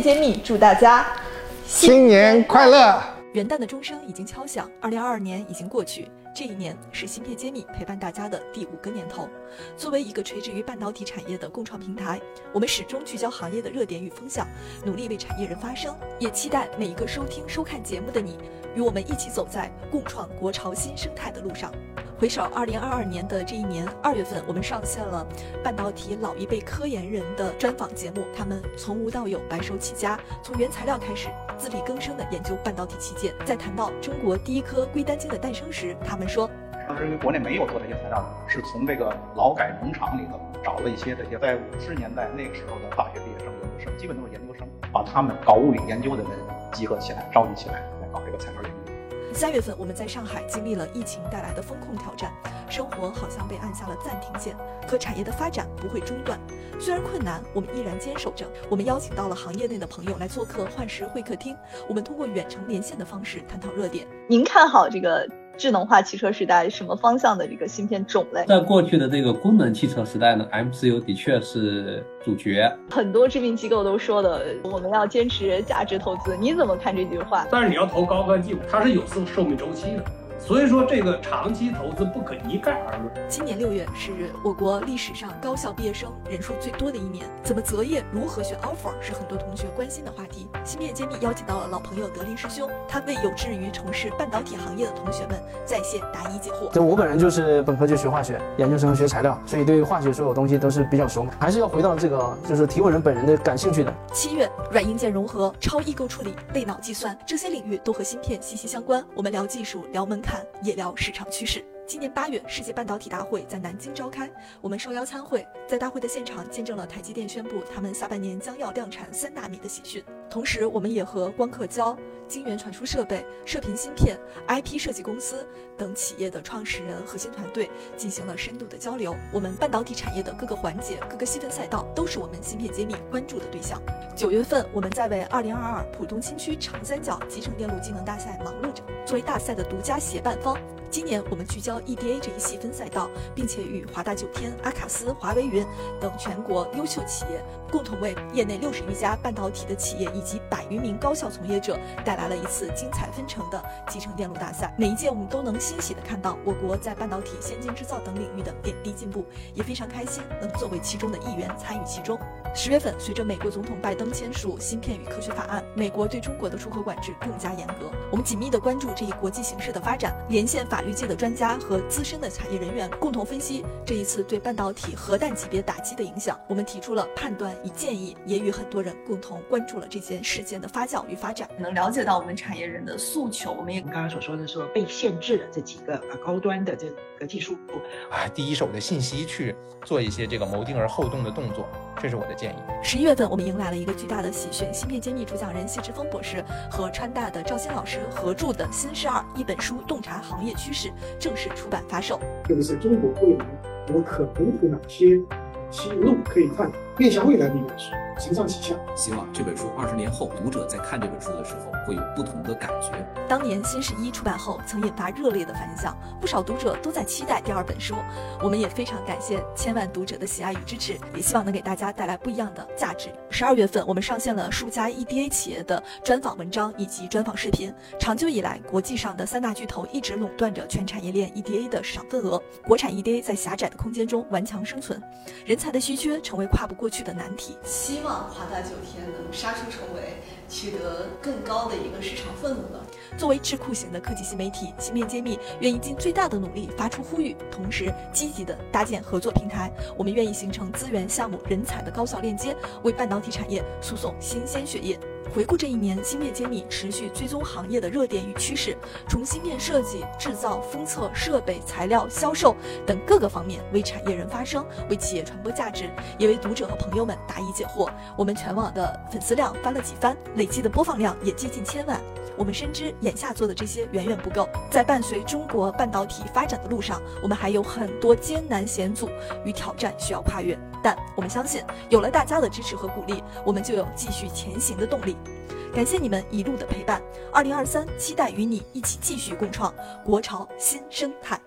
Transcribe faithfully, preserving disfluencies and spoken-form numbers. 界揭秘，祝大家新年快乐！元旦的钟声已经敲响，二零二二年已经过去。 这一年是芯片揭秘陪伴大家的第五个年头。作为一个垂直于半导体产业的共创平台，我们始终聚焦行业的热点与风向，努力为产业人发声，也期待每一个收听收看节目的你，与我们一起走在共创国潮新生态的路上。回首二零二二年的这一年，二月份我们上线了半导体老一辈科研人的专访节目，他们从无到有，白手起家，从原材料开始，自力更生的研究半导体器件。在谈到中国第一颗硅单晶的诞生时，他们 说，当时因为国内没有做这些材料，是从这个劳改农场里头找了一些这些在五十年代那个时候的大学毕业生、研究生，基本都是研究生，把他们搞物理研究的人集合起来、召集起来来搞这个材料研究。三月份，我们在上海经历了疫情带来的风控挑战，生活好像被按下了暂停键，可产业的发展不会中断。虽然困难，我们依然坚守着。我们邀请到了行业内的朋友来做客幻石会客厅，我们通过远程连线的方式探讨热点。您看好这个 智能化汽车时代什么方向的这个芯片种类？在过去的这个功能汽车时代呢 ，M C U 的确是主角。很多知名机构都说的，我们要坚持价值投资。你怎么看这句话？但是你要投高科技，它是有寿命周期的。 所以说，这个长期投资不可一概而论。今年六月是我国历史上高校毕业生人数最多的一年，怎么择业、如何选 offer 是很多同学关心的话题。芯片揭秘邀请到了老朋友德林师兄，他为有志于从事半导体行业的同学们在线答疑解惑。就我本人就是本科就学化学，研究生学材料，所以对化学所有东西都是比较熟嘛。还是要回到这个就是提问人本人的感兴趣的。七月，软硬件融合、超异构处理、类脑计算这些领域都和芯片息息相关。我们聊技术，聊门槛。 也聊市场趋势。今年八月，世界半导体大会在南京召开，我们受邀参会。在大会的现场，见证了台积电宣布他们下半年将要量产三纳米的喜讯。同时，我们也和光刻胶、晶圆传输设备、射频芯片、I P 设计公司等企业的创始人、核心团队进行了深度的交流。我们半导体产业的各个环节、各个细分赛道，都是我们芯片揭秘关注的对象。九月份，我们在为二零二二浦东新区长三角集成电路技能大赛忙碌着。 作为大赛的独家协办方，今年我们聚焦 E D A 这一细分赛道，并且与华大九天、阿卡斯、华为云等全国优秀企业，共同为业内六十余家半导体的企业以及百余名高校从业者带来了一次精彩纷呈的集成电路大赛。每一届我们都能欣喜地看到我国在半导体、先进制造等领域的点滴进步，也非常开心能作为其中的一员参与其中。 十月份，随着美国总统拜登签署《芯片与科学法案》，美国对中国的出口管制更加严格。我们紧密地关注这一国际形势的发展，连线法律界的专家和资深的产业人员，共同分析这一次对半导体核弹级别打击的影响。我们提出了判断与建议，也与很多人共同关注了这件事件的发酵与发展。能了解到我们产业人的诉求，我们也刚刚所说的说被限制的这几个啊高端的这个技术，啊第一手的信息去做一些这个谋定而后动的动作，这是我的 建议。十一月份，我们迎来了一个巨大的喜讯，芯片揭秘主讲人谢志峰博士和川大的赵鑫老师合著的《新视二》一本书洞察行业趋势正式出版发售。这个是中国未来我可能有哪些新路可以看，面向未来的一本书，承上启下。希望这本书二十年后，读者在看这本书的时候会有不同的感觉。当年《新视一》出版后，曾引发热烈的反响，不少读者都在期待第二本书。我们也非常感谢千万读者的喜爱与支持，也希望能给大家带来不一样的价值。十二月份，我们上线了数家 E D A 企业的专访文章以及专访视频。长久以来，国际上的三大巨头一直垄断着全产业链 E D A 的市场份额，国产 E D A 在狭窄的空间中顽强生存。人 人才的稀缺成为跨不过去的难题。希望华大九天能杀出重围，取得更高的一个市场份额。作为智库型的科技新媒体，芯片揭秘愿意尽最大的努力发出呼吁，同时积极地搭建合作平台。我们愿意形成资源、项目、人才的高效链接，为半导体产业输送新鲜血液。 回顾这一年，芯片揭秘持续追踪行业的热点与趋势，从芯片设计、制造、封测、设备、材料、销售等各个方面为产业人发声，为企业传播价值，也为读者和朋友们答疑解惑。我们全网的粉丝量翻了几番，累计的播放量也接近千万。我们深知眼下做的这些远远不够，在伴随中国半导体发展的路上，我们还有很多艰难险阻与挑战需要跨越。 但我们相信，有了大家的支持和鼓励，我们就有继续前行的动力。感谢你们一路的陪伴，二零二三期待与你一起继续共创国潮新生态。